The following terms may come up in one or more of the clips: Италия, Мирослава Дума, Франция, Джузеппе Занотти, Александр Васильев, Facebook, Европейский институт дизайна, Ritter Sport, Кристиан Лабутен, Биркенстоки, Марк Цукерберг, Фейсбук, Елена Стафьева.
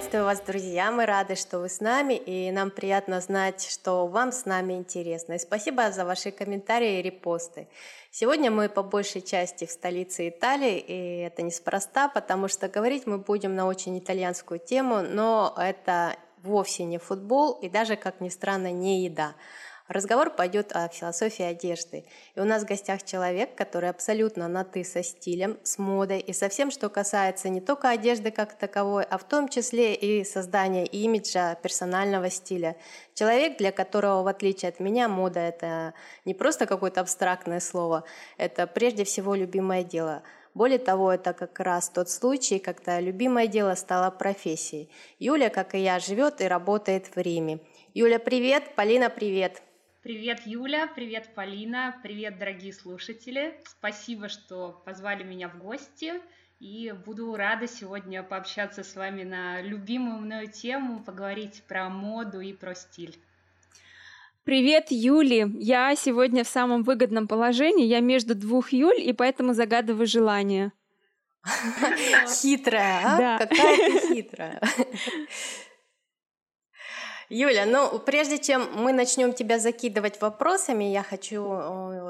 Приветствую вас, друзья! Мы рады, что вы с нами, и нам приятно знать, что вам с нами интересно. И спасибо за ваши комментарии и репосты. Сегодня мы по большей части в столице Италии, и это неспроста, потому что говорить мы будем на очень итальянскую тему, но это вовсе не футбол и даже, как ни странно, не еда. Разговор пойдет о философии одежды. И у нас в гостях человек, который абсолютно на «ты» со стилем, с модой и со всем, что касается не только одежды как таковой, а в том числе и создания имиджа, персонального стиля. Человек, для которого, в отличие от меня, мода – это не просто какое-то абстрактное слово, это прежде всего любимое дело. Более того, это как раз тот случай, когда любимое дело стало профессией. Юля, как и я, живет и работает в Риме. Юля, привет! Полина, привет! Привет, Юля! Привет, Полина! Привет, дорогие слушатели! Спасибо, что позвали меня в гости. И буду рада сегодня пообщаться с вами на любимую мною тему, поговорить про моду и про стиль. Привет, Юли! Я сегодня в самом выгодном положении. Я между двух Юль, и поэтому загадываю желание. Хитрая, а? Да. Какая ты хитрая! Юля, ну прежде чем мы начнем тебя закидывать вопросами, я хочу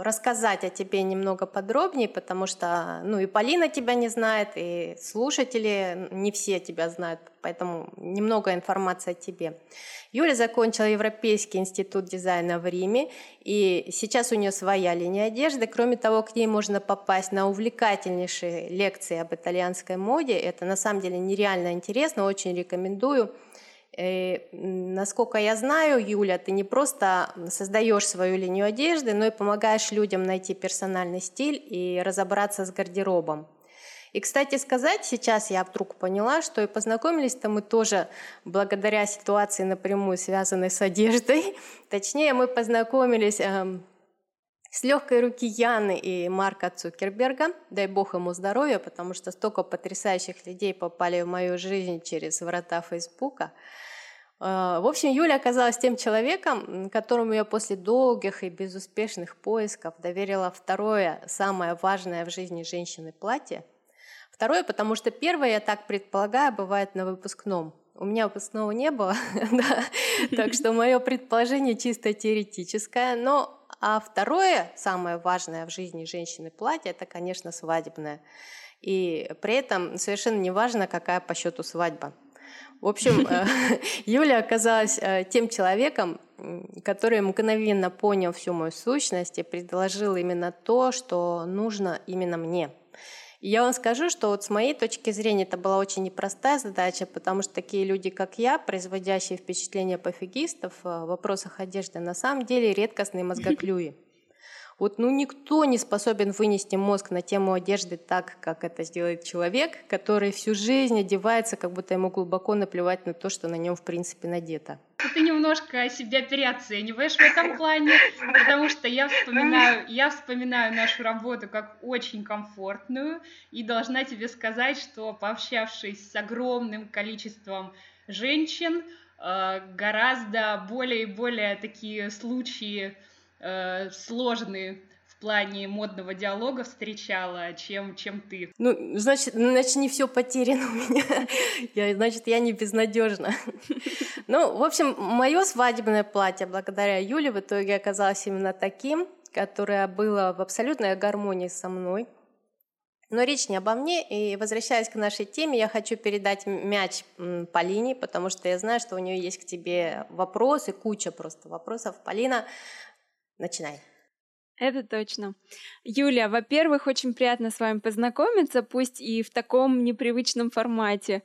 рассказать о тебе немного подробнее, потому что, ну и Полина тебя не знает, и слушатели не все тебя знают, поэтому немного информации о тебе. Юля закончила Европейский институт дизайна в Риме, и сейчас у нее своя линия одежды. Кроме того, к ней можно попасть на увлекательнейшие лекции об итальянской моде. Это на самом деле нереально интересно, очень рекомендую. И, насколько я знаю, Юля, ты не просто создаешь свою линию одежды, но и помогаешь людям найти персональный стиль и разобраться с гардеробом. И, кстати сказать, сейчас я вдруг поняла, что и познакомились-то мы тоже благодаря ситуации, напрямую связанной с одеждой. Точнее, мы познакомились с легкой руки Яны и Марка Цукерберга. Дай бог ему здоровья, потому что столько потрясающих людей попали в мою жизнь через врата Фейсбука. В общем, Юля оказалась тем человеком, которому я после долгих и безуспешных поисков доверила второе, самое важное в жизни женщины платье. Второе, потому что первое, я так предполагаю, бывает на выпускном. У меня выпускного не было, так что мое предположение чисто теоретическое, но... А второе, самое важное в жизни женщины платье, это, конечно, свадебное. И при этом совершенно не важно, какая по счету свадьба. В общем, Юля оказалась тем человеком, который мгновенно понял всю мою сущность и предложил именно то, что нужно именно мне. И я вам скажу, что вот с моей точки зрения это была очень непростая задача, потому что такие люди, как я, производящие впечатление пофигистов в вопросах одежды, на самом деле редкостные мозгоклюи. Вот ну никто не способен вынести мозг на тему одежды так, как это сделает человек, который всю жизнь одевается, как будто ему глубоко наплевать на то, что на нем в принципе надето. Ты немножко себя переоцениваешь в этом плане, потому что я вспоминаю нашу работу как очень комфортную и должна тебе сказать, что пообщавшись с огромным количеством женщин, гораздо более и более такие случаи сложные в плане модного диалога встречала, чем ты. Ну, значит, не все потеряно у меня. Я не безнадежна. Ну, в общем, мое свадебное платье, благодаря Юле, в итоге оказалось именно таким, которое было в абсолютной гармонии со мной. Но речь не обо мне, и возвращаясь к нашей теме, я хочу передать мяч Полине, потому что я знаю, что у нее есть к тебе вопросы, куча просто вопросов. Полина, начинай. Это точно. Юля, во-первых, очень приятно с вами познакомиться, пусть и в таком непривычном формате.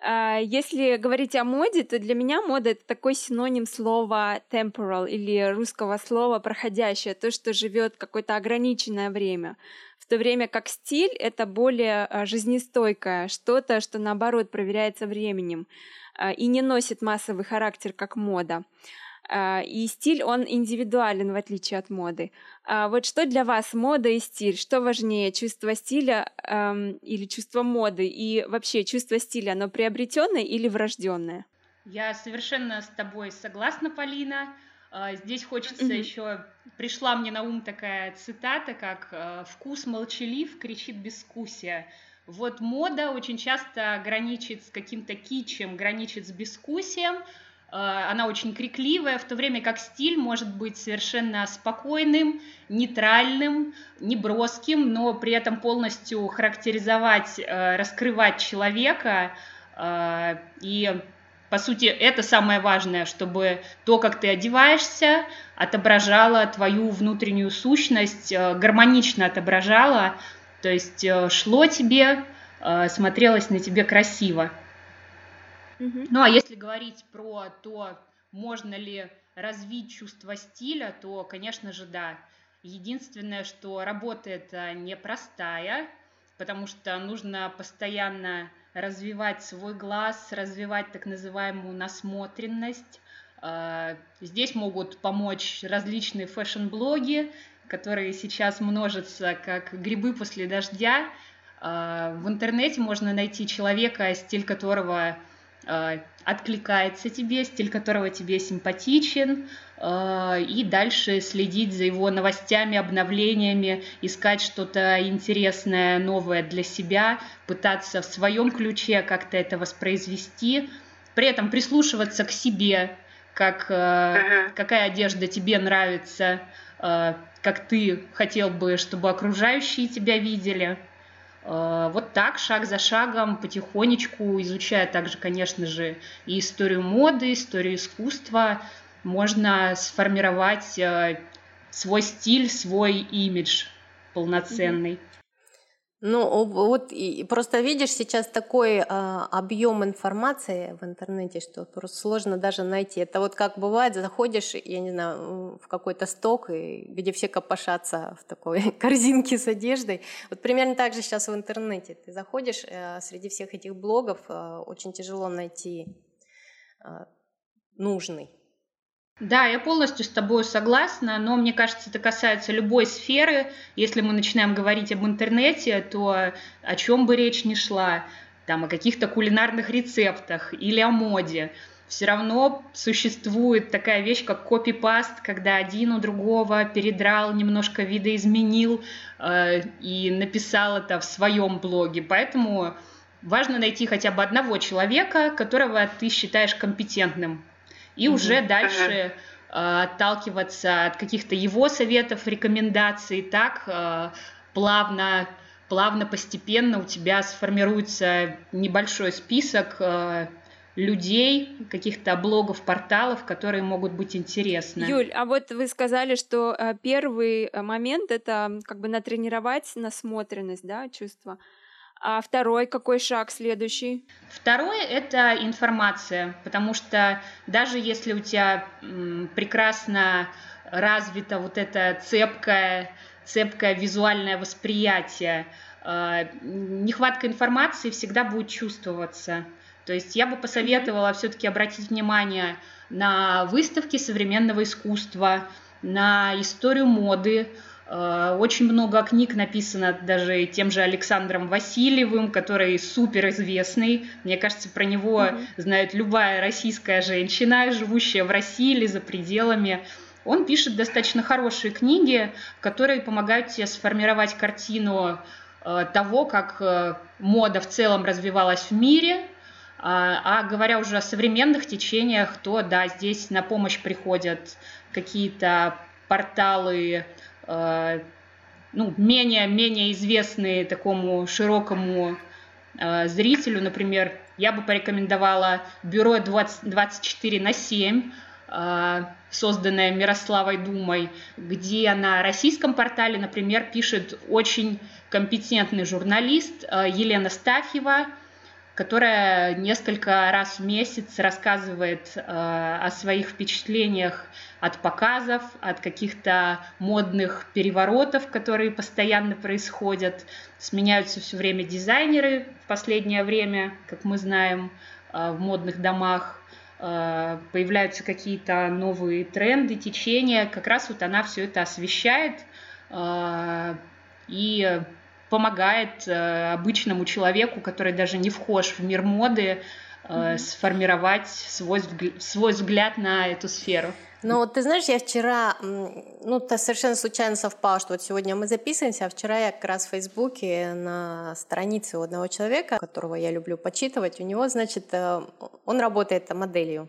Если говорить о моде, то для меня мода — это такой синоним слова temporal или русского слова проходящее, то, что живет какое-то ограниченное время. В то время как стиль — это более жизнестойкое, что-то, что наоборот проверяется временем и не носит массовый характер, как мода. И стиль, он индивидуален, в отличие от моды. Вот что для вас мода и стиль? Что важнее, чувство стиля или чувство моды? И вообще, чувство стиля, оно приобретенное или врожденное? Я совершенно с тобой согласна, Полина. Здесь хочется еще... Пришла мне на ум такая цитата, как «Вкус молчалив, кричит безвкусие». Вот мода очень часто граничит с каким-то китчем, граничит с бескусием, она очень крикливая, в то время как стиль может быть совершенно спокойным, нейтральным, неброским, но при этом полностью характеризовать, раскрывать человека. И, по сути, это самое важное, чтобы то, как ты одеваешься, отображало твою внутреннюю сущность, гармонично отображало, то есть шло тебе, смотрелось на тебе красиво. Ну, а если говорить про то, можно ли развить чувство стиля, то, конечно же, да. Единственное, что работа эта непростая, потому что нужно постоянно развивать свой глаз, развивать так называемую насмотренность. Здесь могут помочь различные фэшн-блоги, которые сейчас множатся как грибы после дождя. В интернете можно найти человека, стиль которого откликается тебе, стиль которого тебе симпатичен, и дальше следить за его новостями, обновлениями, искать что-то интересное, новое для себя, пытаться в своем ключе как-то это воспроизвести, при этом прислушиваться к себе, какая одежда тебе нравится, как ты хотел бы, чтобы окружающие тебя видели. Вот так, шаг за шагом, потихонечку, изучая также, конечно же, и историю моды, историю искусства, можно сформировать свой стиль, свой имидж полноценный. Ну, вот и просто видишь сейчас такой объем информации в интернете, что просто сложно даже найти. Это вот как бывает, заходишь, я не знаю, в какой-то сток, и где все копошатся в такой корзинке с одеждой. Вот примерно так же сейчас в интернете. Ты заходишь, среди всех этих блогов очень тяжело найти нужный. Да, я полностью с тобой согласна, но мне кажется, это касается любой сферы. Если мы начинаем говорить об интернете, то о чем бы речь ни шла, там, о каких-то кулинарных рецептах или о моде, все равно существует такая вещь, как копипаст, когда один у другого передрал, немножко видоизменил и написал это в своем блоге. Поэтому важно найти хотя бы одного человека, которого ты считаешь компетентным. И уже дальше отталкиваться от каких-то его советов, рекомендаций. Так плавно, постепенно у тебя сформируется небольшой список людей, каких-то блогов, порталов, которые могут быть интересны. Юль, а вот вы сказали, что первый момент — это как бы натренировать насмотренность, да, чувство. А второй какой шаг следующий? Второй — это информация, потому что даже если у тебя прекрасно развито вот это цепкое визуальное восприятие, нехватка информации всегда будет чувствоваться. То есть я бы посоветовала все-таки обратить внимание на выставки современного искусства, на историю моды. Очень много книг написано даже тем же Александром Васильевым, который суперизвестный. Мне кажется, про него знает любая российская женщина, живущая в России или за пределами. Он пишет достаточно хорошие книги, которые помогают тебе сформировать картину того, как мода в целом развивалась в мире. А говоря уже о современных течениях, то да, здесь на помощь приходят какие-то порталы, ну, менее известные такому широкому зрителю. Например, я бы порекомендовала бюро 24/7, созданное Мирославой Думой, где на российском портале, например, пишет очень компетентный журналист Елена Стафьева, которая несколько раз в месяц рассказывает о своих впечатлениях от показов, от каких-то модных переворотов, которые постоянно происходят. Сменяются все время дизайнеры в последнее время, как мы знаем, в модных домах. Появляются какие-то новые тренды, течения. Как раз вот она все это освещает и помогает обычному человеку, который даже не вхож в мир моды, сформировать свой взгляд на эту сферу. Ну вот ты знаешь, я вчера, это совершенно случайно совпало, что вот сегодня мы записываемся, а вчера я как раз в Фейсбуке на странице у одного человека, которого я люблю почитывать, у него, значит, он работает моделью.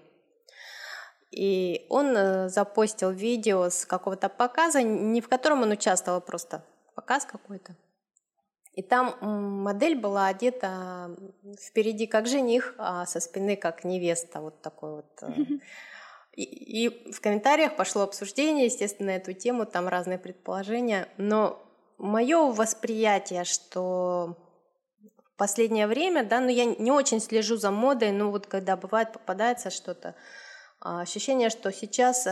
И он запостил видео с какого-то показа, не в котором он участвовал, просто показ какой-то. И там модель была одета впереди как жених, а со спины как невеста, вот такой вот. И в комментариях пошло обсуждение, естественно, на эту тему, там разные предположения. Но мое восприятие, что в последнее время, я не очень слежу за модой, но вот когда бывает попадается что-то, ощущение, что сейчас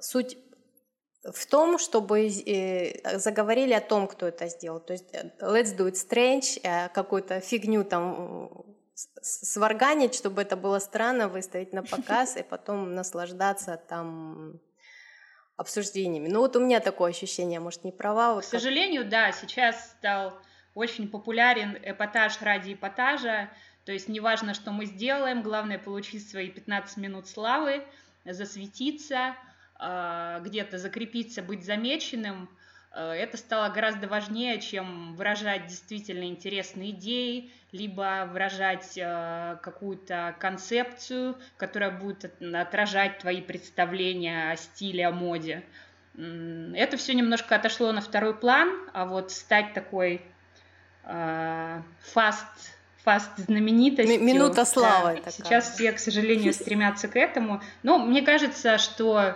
суть в том, чтобы заговорили о том, кто это сделал. То есть let's do it strange, какую-то фигню там сварганить, чтобы это было странно, выставить на показ и потом наслаждаться там обсуждениями. Ну вот у меня такое ощущение, может, не права. К сожалению, да, сейчас стал очень популярен эпатаж ради эпатажа. То есть неважно, что мы сделаем, главное получить свои 15 минут славы, засветиться, где-то закрепиться, быть замеченным. Это стало гораздо важнее, чем выражать действительно интересные идеи, либо выражать какую-то концепцию, которая будет отражать твои представления о стиле, о моде. Это все немножко отошло на второй план, а вот стать такой фаст знаменитостью. Минута славы. Да, сейчас все, к сожалению, стремятся к этому. Но мне кажется, что,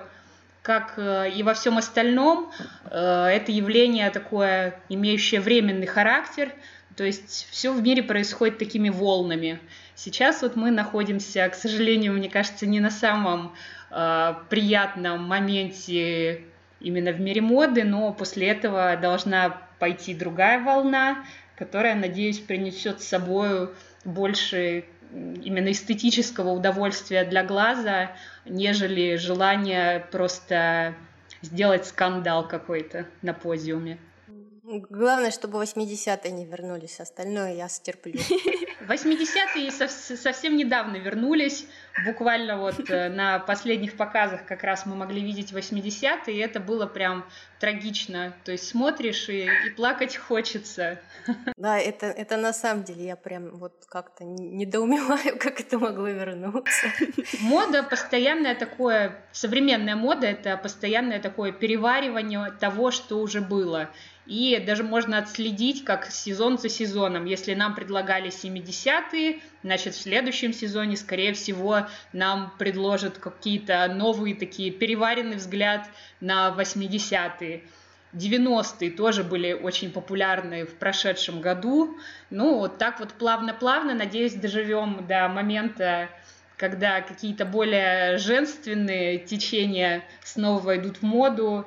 как и во всем остальном, это явление такое, имеющее временный характер. То есть все в мире происходит такими волнами. Сейчас вот мы находимся, к сожалению, мне кажется, не на самом приятном моменте именно в мире моды, но после этого должна пойти другая волна, которая, надеюсь, принесет с собой больше именно эстетического удовольствия для глаза, нежели желание просто сделать скандал какой-то на подиуме. Главное, чтобы 80-е не вернулись, остальное я стерплю. 80-е совсем недавно вернулись, буквально вот на последних показах как раз мы могли видеть 80-е, и это было прям трагично, то есть смотришь и плакать хочется. Да, это на самом деле я прям вот как-то недоумеваю, как это могло вернуться. Мода постоянное такое, современная мода — это постоянное такое переваривание того, что уже было. И даже можно отследить, как сезон за сезоном. Если нам предлагали 70-е, значит, в следующем сезоне, скорее всего, нам предложат какие-то новые такие, переваренный взгляд на 80-е. 90-е тоже были очень популярны в прошедшем году. Ну, вот так вот плавно-плавно, надеюсь, доживем до момента, когда какие-то более женственные течения снова идут в моду.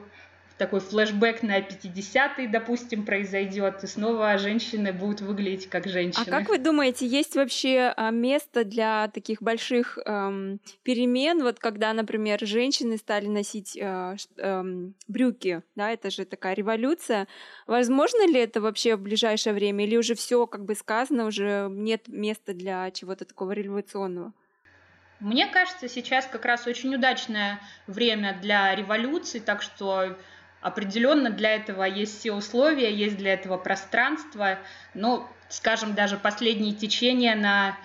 Такой флешбэк на 50-е, допустим, произойдет, и снова женщины будут выглядеть как женщины. А как вы думаете, есть вообще место для таких больших перемен, вот когда, например, женщины стали носить брюки, да, это же такая революция. Возможно ли это вообще в ближайшее время, или уже все как бы сказано, уже нет места для чего-то такого революционного? Мне кажется, сейчас как раз очень удачное время для революции, так что определенно для этого есть все условия, есть для этого пространство. Но, скажем, даже последние течения на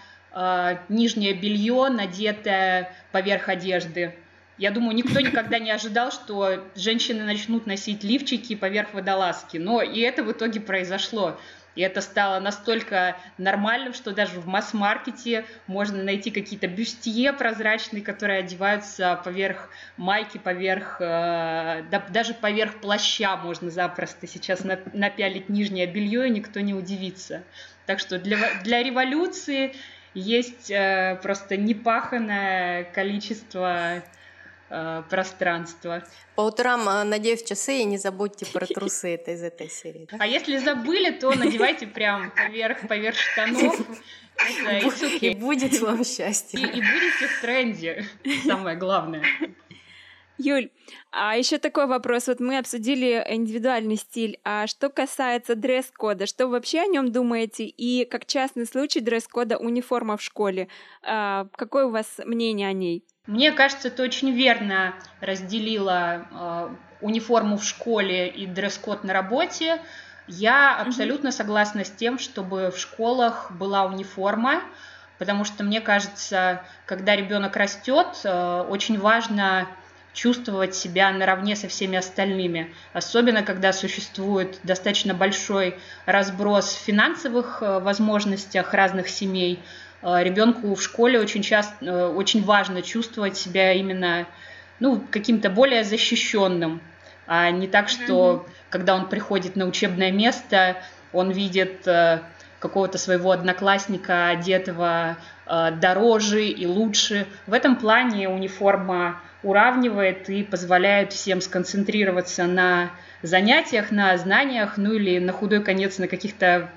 нижнее белье, надетое поверх одежды. Я думаю, никто никогда не ожидал, что женщины начнут носить лифчики поверх водолазки. Но и это в итоге произошло. И это стало настолько нормальным, что даже в масс-маркете можно найти какие-то бюстье прозрачные, которые одеваются поверх майки, поверх, даже поверх плаща можно запросто сейчас напялить нижнее белье, и никто не удивится. Так что для революции есть просто непаханное количество пространства. По утрам надев часы и не забудьте про трусы, это из этой серии. Да? А если забыли, то надевайте прям поверх штанов. И будет вам счастье. И будете в тренде, самое главное. Юль, а еще такой вопрос. Вот мы обсудили индивидуальный стиль. А что касается дресс-кода, что вы вообще о нем думаете? И как частный случай дресс-кода униформа в школе. Какое у вас мнение о ней? Мне кажется, ты очень верно разделила униформу в школе и дресс-код на работе. Я абсолютно согласна с тем, чтобы в школах была униформа, потому что, мне кажется, когда ребенок растет, очень важно чувствовать себя наравне со всеми остальными, особенно когда существует достаточно большой разброс в финансовых возможностях разных семей. Ребенку в школе очень часто, очень важно чувствовать себя именно каким-то более защищенным, а не так, что когда он приходит на учебное место, он видит какого-то своего одноклассника, одетого дороже и лучше. В этом плане униформа уравнивает и позволяет всем сконцентрироваться на занятиях, на знаниях, или на худой конец на каких-то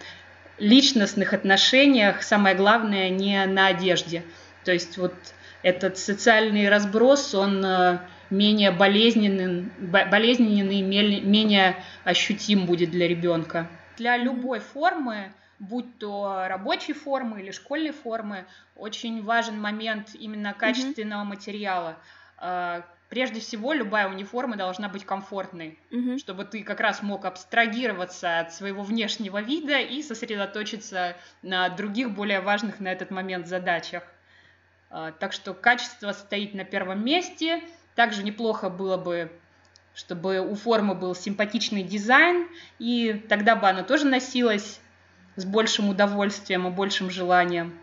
личностных отношениях, самое главное, не на одежде. То есть вот этот социальный разброс, он менее болезненен и менее ощутим будет для ребенка. Для любой формы, будь то рабочей формы или школьной формы, очень важен момент именно качественного материала. Прежде всего, любая униформа должна быть комфортной, чтобы ты как раз мог абстрагироваться от своего внешнего вида и сосредоточиться на других, более важных на этот момент задачах. Так что качество стоит на первом месте. Также неплохо было бы, чтобы у формы был симпатичный дизайн, и тогда бы она тоже носилась с большим удовольствием и большим желанием.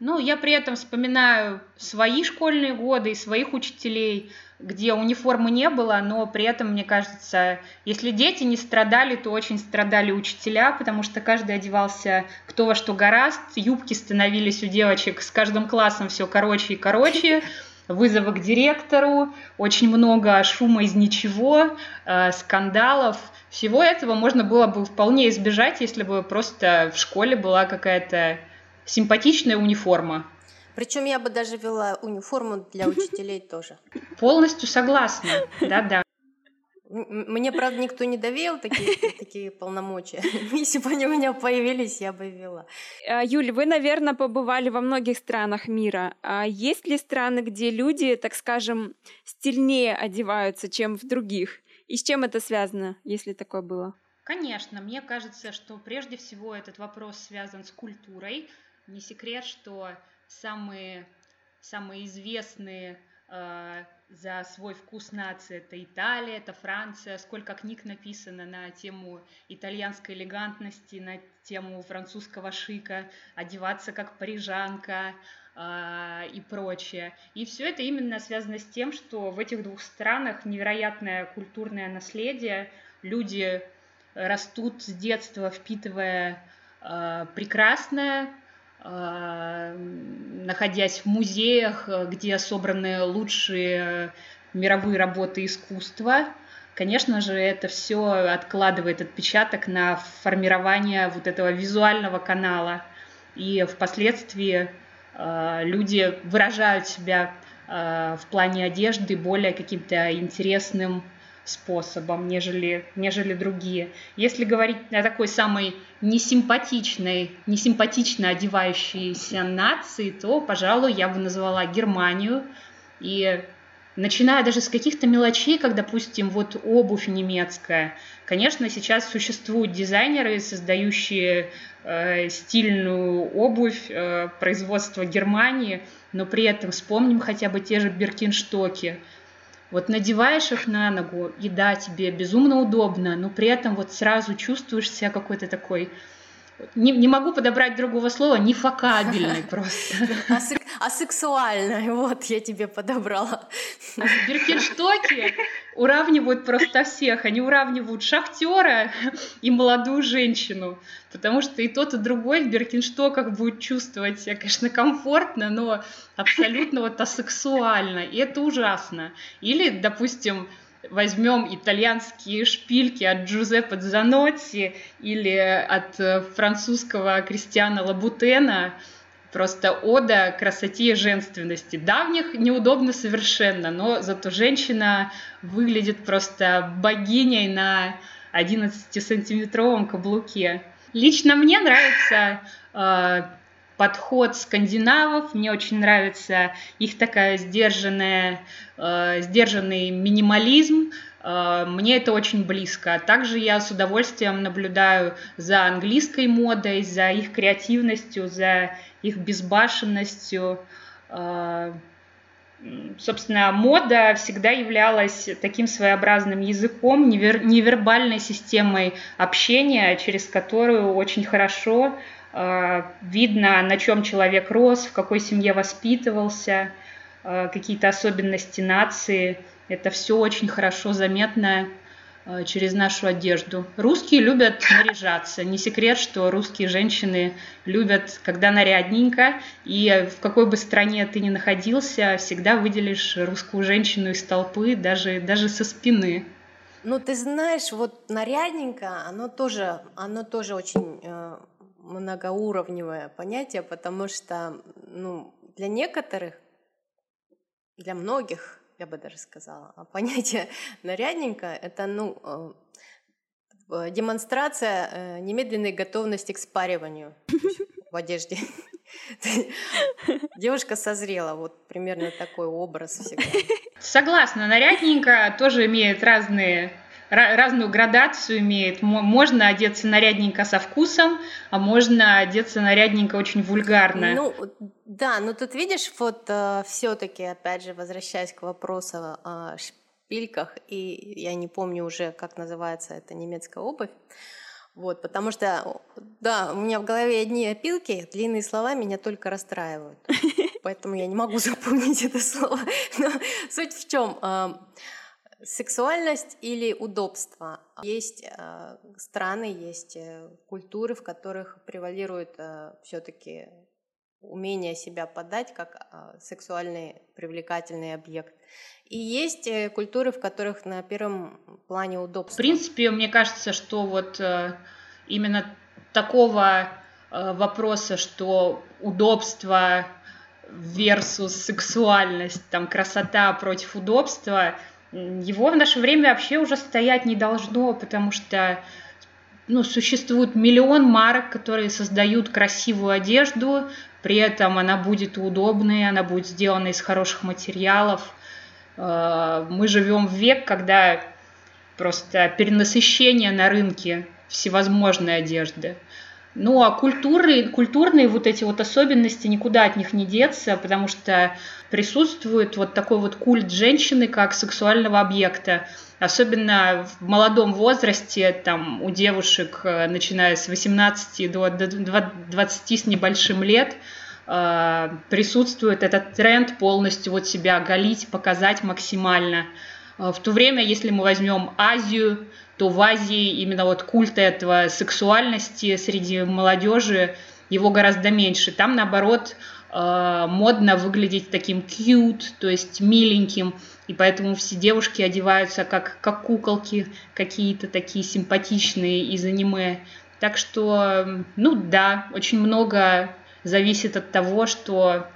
Я при этом вспоминаю свои школьные годы и своих учителей, где униформы не было, но при этом, мне кажется, если дети не страдали, то очень страдали учителя, потому что каждый одевался кто во что горазд, юбки становились у девочек с каждым классом все короче и короче, вызовы к директору, очень много шума из ничего, скандалов. Всего этого можно было бы вполне избежать, если бы просто в школе была какая-то симпатичная униформа. Причем я бы даже вела униформу для учителей тоже. Полностью согласна, да-да. Мне, правда, никто не доверил такие полномочия. Если бы они у меня появились, я бы вела. Юля, вы, наверное, побывали во многих странах мира. А есть ли страны, где люди, так скажем, стильнее одеваются, чем в других? И с чем это связано, если такое было? Конечно, мне кажется, что прежде всего этот вопрос связан с культурой. Не секрет, что самые известные за свой вкус нации — это Италия, это Франция. Сколько книг написано на тему итальянской элегантности, на тему французского шика, одеваться как парижанка и прочее. И все это именно связано с тем, что в этих двух странах невероятное культурное наследие. Люди растут с детства, впитывая прекрасное, находясь в музеях, где собраны лучшие мировые работы искусства. Конечно же, это все откладывает отпечаток на формирование вот этого визуального канала. И впоследствии люди выражают себя в плане одежды более каким-то интересным способом, нежели другие. Если говорить о такой самой несимпатично одевающейся нации, то, пожалуй, я бы назвала Германию. И начиная даже с каких-то мелочей, как, допустим, вот обувь немецкая. Конечно, сейчас существуют дизайнеры, создающие стильную обувь производства Германии, но при этом вспомним хотя бы те же Биркенстоки. Вот надеваешь их на ногу, и да, тебе безумно удобно, но при этом вот сразу чувствуешь себя какой-то такой, не могу подобрать другого слова, нефакабельный просто. Асексуальный, вот я тебе подобрала. Биркенстоки уравнивают просто всех, они уравнивают шахтера и молодую женщину, потому что и тот, и другой в Биркенстоках будет чувствовать себя, конечно, комфортно, но абсолютно вот асексуально, и это ужасно. Или, допустим, возьмем итальянские шпильки от Джузеппе Занотти или от французского Кристиана Лабутена, Просто ода красоте и женственности давних, неудобно совершенно, но зато женщина выглядит просто богиней на 11-сантиметровом каблуке. Лично мне нравится подход скандинавов, мне очень нравится их такая сдержанный минимализм. Мне это очень близко. Также я с удовольствием наблюдаю за английской модой, за их креативностью, за их безбашенностью. Собственно, мода всегда являлась таким своеобразным языком, невербальной системой общения, через которую очень хорошо видно, на чем человек рос, в какой семье воспитывался, какие-то особенности нации. Это все очень хорошо заметно через нашу одежду. Русские любят наряжаться. Не секрет, что русские женщины любят, когда нарядненько. И в какой бы стране ты ни находился, всегда выделишь русскую женщину из толпы, даже со спины. Ну, ты знаешь, вот нарядненько, оно тоже очень многоуровневое понятие, потому что для некоторых, для многих, я бы даже сказала, понятие нарядненько – это демонстрация немедленной готовности к спариванию в одежде. Девушка созрела, вот примерно такой образ всегда. Согласна, нарядненько тоже имеет разную градацию имеет. Можно одеться нарядненько со вкусом, а можно одеться нарядненько очень вульгарно. Но тут видишь, все-таки, опять же, возвращаясь к вопросу о шпильках, и я не помню уже, как называется эта немецкая обувь, потому что, да, у меня в голове одни опилки, длинные слова меня только расстраивают, поэтому я не могу запомнить это слово. Но суть в чем? Сексуальность или удобство. Есть страны, есть культуры, в которых превалирует все-таки умение себя подать как сексуальный привлекательный объект. И есть культуры, в которых на первом плане удобство. В принципе, мне кажется, что именно такого вопроса, что удобство versus сексуальность, там красота против удобства, его в наше время вообще уже стоять не должно, потому что существует миллион марок, которые создают красивую одежду, при этом она будет удобной, она будет сделана из хороших материалов. Мы живем в век, когда просто перенасыщение на рынке всевозможной одежды. Ну а культурные особенности, никуда от них не деться, потому что присутствует такой культ женщины как сексуального объекта. Особенно в молодом возрасте, там, у девушек, начиная с 18 до 20 с небольшим лет, присутствует этот тренд полностью себя оголить, показать максимально. В то время, если мы возьмем Азию, то в Азии именно культ этого сексуальности среди молодежи, его гораздо меньше. Там, наоборот, модно выглядеть таким cute, то есть миленьким, и поэтому все девушки одеваются как куколки, какие-то такие симпатичные из аниме. Так что, очень много зависит от того, что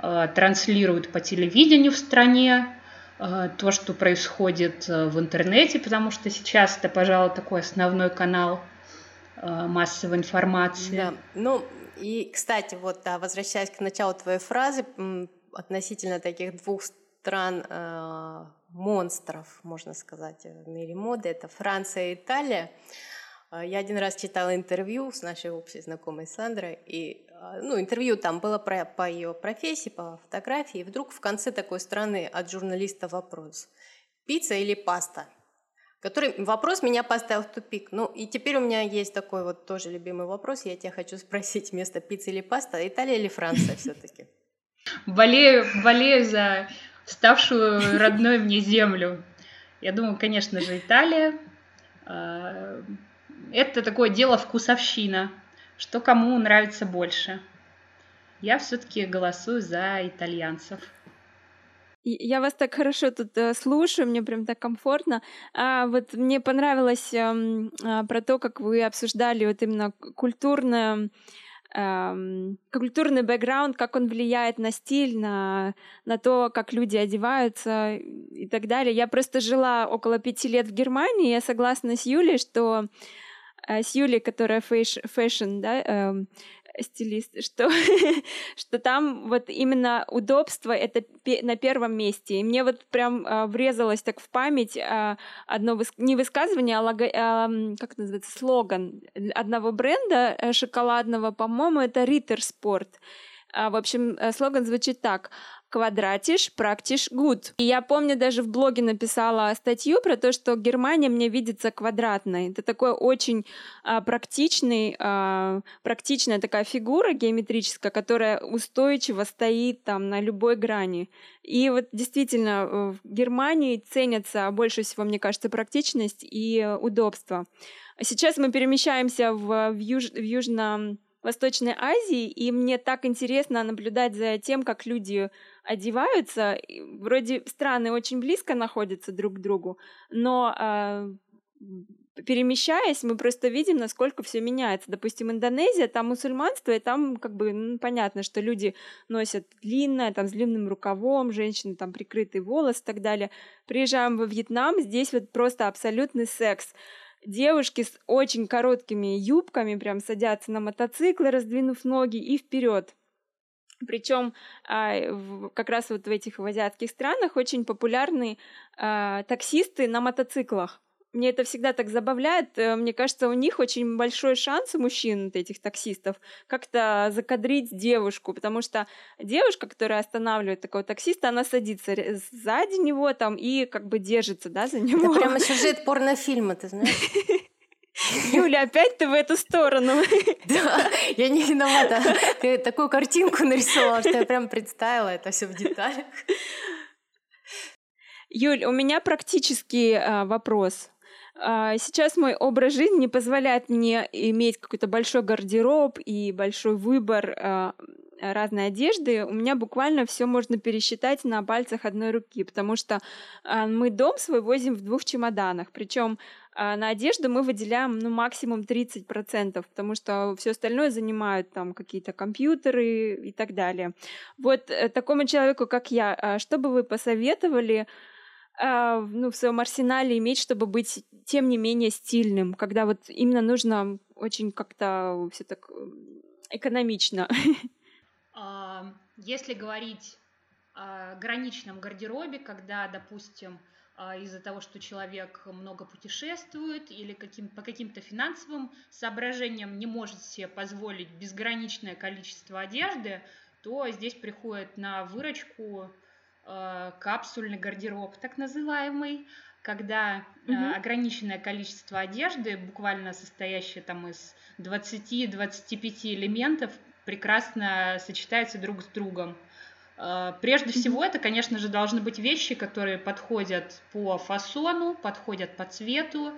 транслируют по телевидению в стране, то, что происходит в интернете, потому что сейчас это, пожалуй, такой основной канал массовой информации. Да. И, кстати, возвращаясь к началу твоей фразы, относительно таких двух стран монстров, можно сказать, в мире моды, это Франция и Италия. Я один раз читала интервью с нашей общей знакомой Сандрой, и интервью там было по ее профессии, по фотографии, и вдруг в конце такой странный от журналиста вопрос: пицца или паста? Который вопрос меня поставил в тупик. И теперь у меня есть такой тоже любимый вопрос. Я тебя хочу спросить: вместо пиццы или паста, Италия или Франция все-таки? Болею за ставшую родной мне землю. Я думаю, конечно же, Италия. Это такое дело вкусовщина. Что кому нравится больше. Я все-таки голосую за итальянцев. Я вас так хорошо тут слушаю, мне прям так комфортно. Мне понравилось про то, как вы обсуждали именно культурное культурный бэкграунд, как он влияет на стиль, на то, как люди одеваются и так далее. Я просто жила около 5 лет в Германии, я согласна с Юлей, что... С Юлей, которая фэшн, да, стилист, что там вот именно удобство это на первом месте. И мне вот прям врезалось так в память одно не высказывание, а как это называется, слоган одного бренда шоколадного, по-моему, это Ritter Sport. В общем, слоган звучит так: «Квадратиш, практиш, гуд». И я помню, даже в блоге написала статью про то, что Германия мне видится квадратной. Это такой очень практичная такая фигура геометрическая, которая устойчиво стоит там на любой грани. И вот действительно в Германии ценятся больше всего, мне кажется, практичность и удобство. Сейчас мы перемещаемся в Восточной Азии, и мне так интересно наблюдать за тем, как люди одеваются. И вроде страны очень близко находятся друг к другу, но перемещаясь, мы просто видим, насколько все меняется. Допустим, Индонезия, там мусульманство, и там как бы понятно, что люди носят длинное, там с длинным рукавом, женщины там прикрытые волосы и так далее. Приезжаем во Вьетнам, здесь вот просто абсолютный секс. Девушки с очень короткими юбками прям садятся на мотоциклы, раздвинув ноги, и вперед. Причем как раз вот в этих азиатских странах очень популярны таксисты на мотоциклах. Мне это всегда так забавляет. Мне кажется, у них очень большой шанс, у мужчин, этих таксистов, как-то закадрить девушку, потому что девушка, которая останавливает такого таксиста, она садится сзади него там и как бы держится, да, за него. Это прямо сюжет порнофильма, ты знаешь? Юля, опять ты в эту сторону. Да, я не виновата. Ты такую картинку нарисовала, что я прям представила это все в деталях. Юль, у меня практический вопрос. Сейчас мой образ жизни не позволяет мне иметь какой-то большой гардероб и большой выбор разной одежды. У меня буквально все можно пересчитать на пальцах одной руки, потому что мы дом свой возим в 2 чемоданах. Причем на одежду мы выделяем максимум 30%, потому что все остальное занимают там какие-то компьютеры и так далее. Вот такому человеку, как я, что бы вы посоветовали в своем арсенале иметь, чтобы быть тем не менее стильным, когда вот именно нужно очень как-то все так экономично? Если говорить о граничном гардеробе, когда, допустим, из-за того, что человек много путешествует или по каким-то финансовым соображениям не может себе позволить безграничное количество одежды, то здесь приходит на выручку капсульный гардероб, так называемый, когда ограниченное количество одежды, буквально состоящее там из 20-25 элементов, прекрасно сочетаются друг с другом. Прежде всего, это, конечно же, должны быть вещи, которые подходят по фасону, подходят по цвету,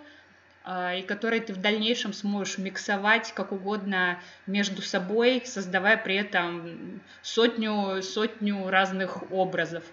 и которые ты в дальнейшем сможешь миксовать как угодно между собой, создавая при этом сотню разных образов.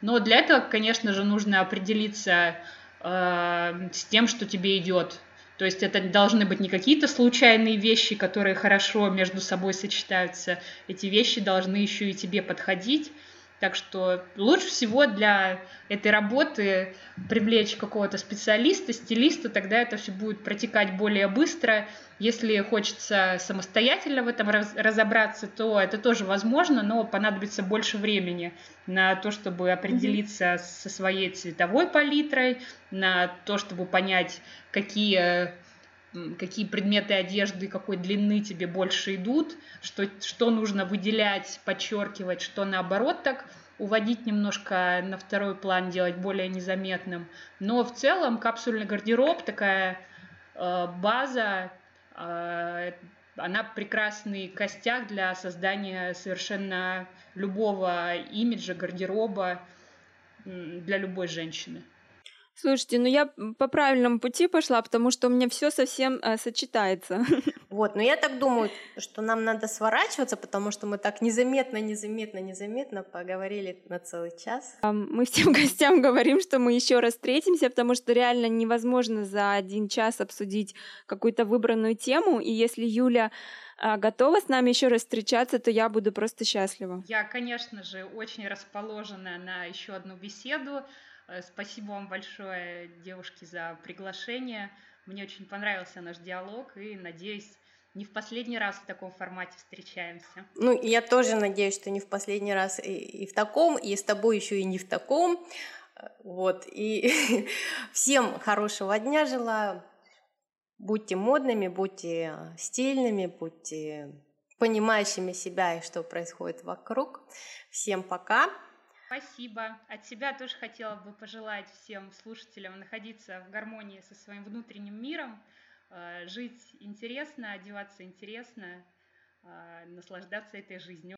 Но для этого, конечно же, нужно определиться с тем, что тебе идет. То есть это должны быть не какие-то случайные вещи, которые хорошо между собой сочетаются. Эти вещи должны еще и тебе подходить. Так что лучше всего для этой работы привлечь какого-то специалиста, стилиста, тогда это все будет протекать более быстро. Если хочется самостоятельно в этом разобраться, то это тоже возможно, но понадобится больше времени на то, чтобы определиться со своей цветовой палитрой, на то, чтобы понять, какие предметы одежды, какой длины тебе больше идут, что нужно выделять, подчеркивать, что наоборот так уводить немножко на второй план, делать более незаметным. Но в целом капсульный гардероб, такая база, она прекрасный костяк для создания совершенно любого имиджа, гардероба для любой женщины. Слушайте, я по правильному пути пошла, потому что у меня все совсем сочетается. Вот, но я так думаю, что нам надо сворачиваться, потому что мы так незаметно поговорили на целый час. Мы всем гостям говорим, что мы еще раз встретимся, потому что реально невозможно за один час обсудить какую-то выбранную тему, и если Юля готова с нами еще раз встречаться, то я буду просто счастлива. Я, конечно же, очень расположена на еще одну беседу. Спасибо вам большое, девушки, за приглашение. Мне очень понравился наш диалог, и, надеюсь, не в последний раз в таком формате встречаемся. Ну, я тоже надеюсь, что не в последний раз и в таком, и с тобой еще и не в таком. Вот, и всем хорошего дня желаю. Будьте модными, будьте стильными, будьте понимающими себя и что происходит вокруг. Всем пока. Спасибо. От себя тоже хотела бы пожелать всем слушателям находиться в гармонии со своим внутренним миром, жить интересно, одеваться интересно, наслаждаться этой жизнью.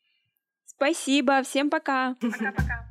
Спасибо. Всем пока. Пока-пока.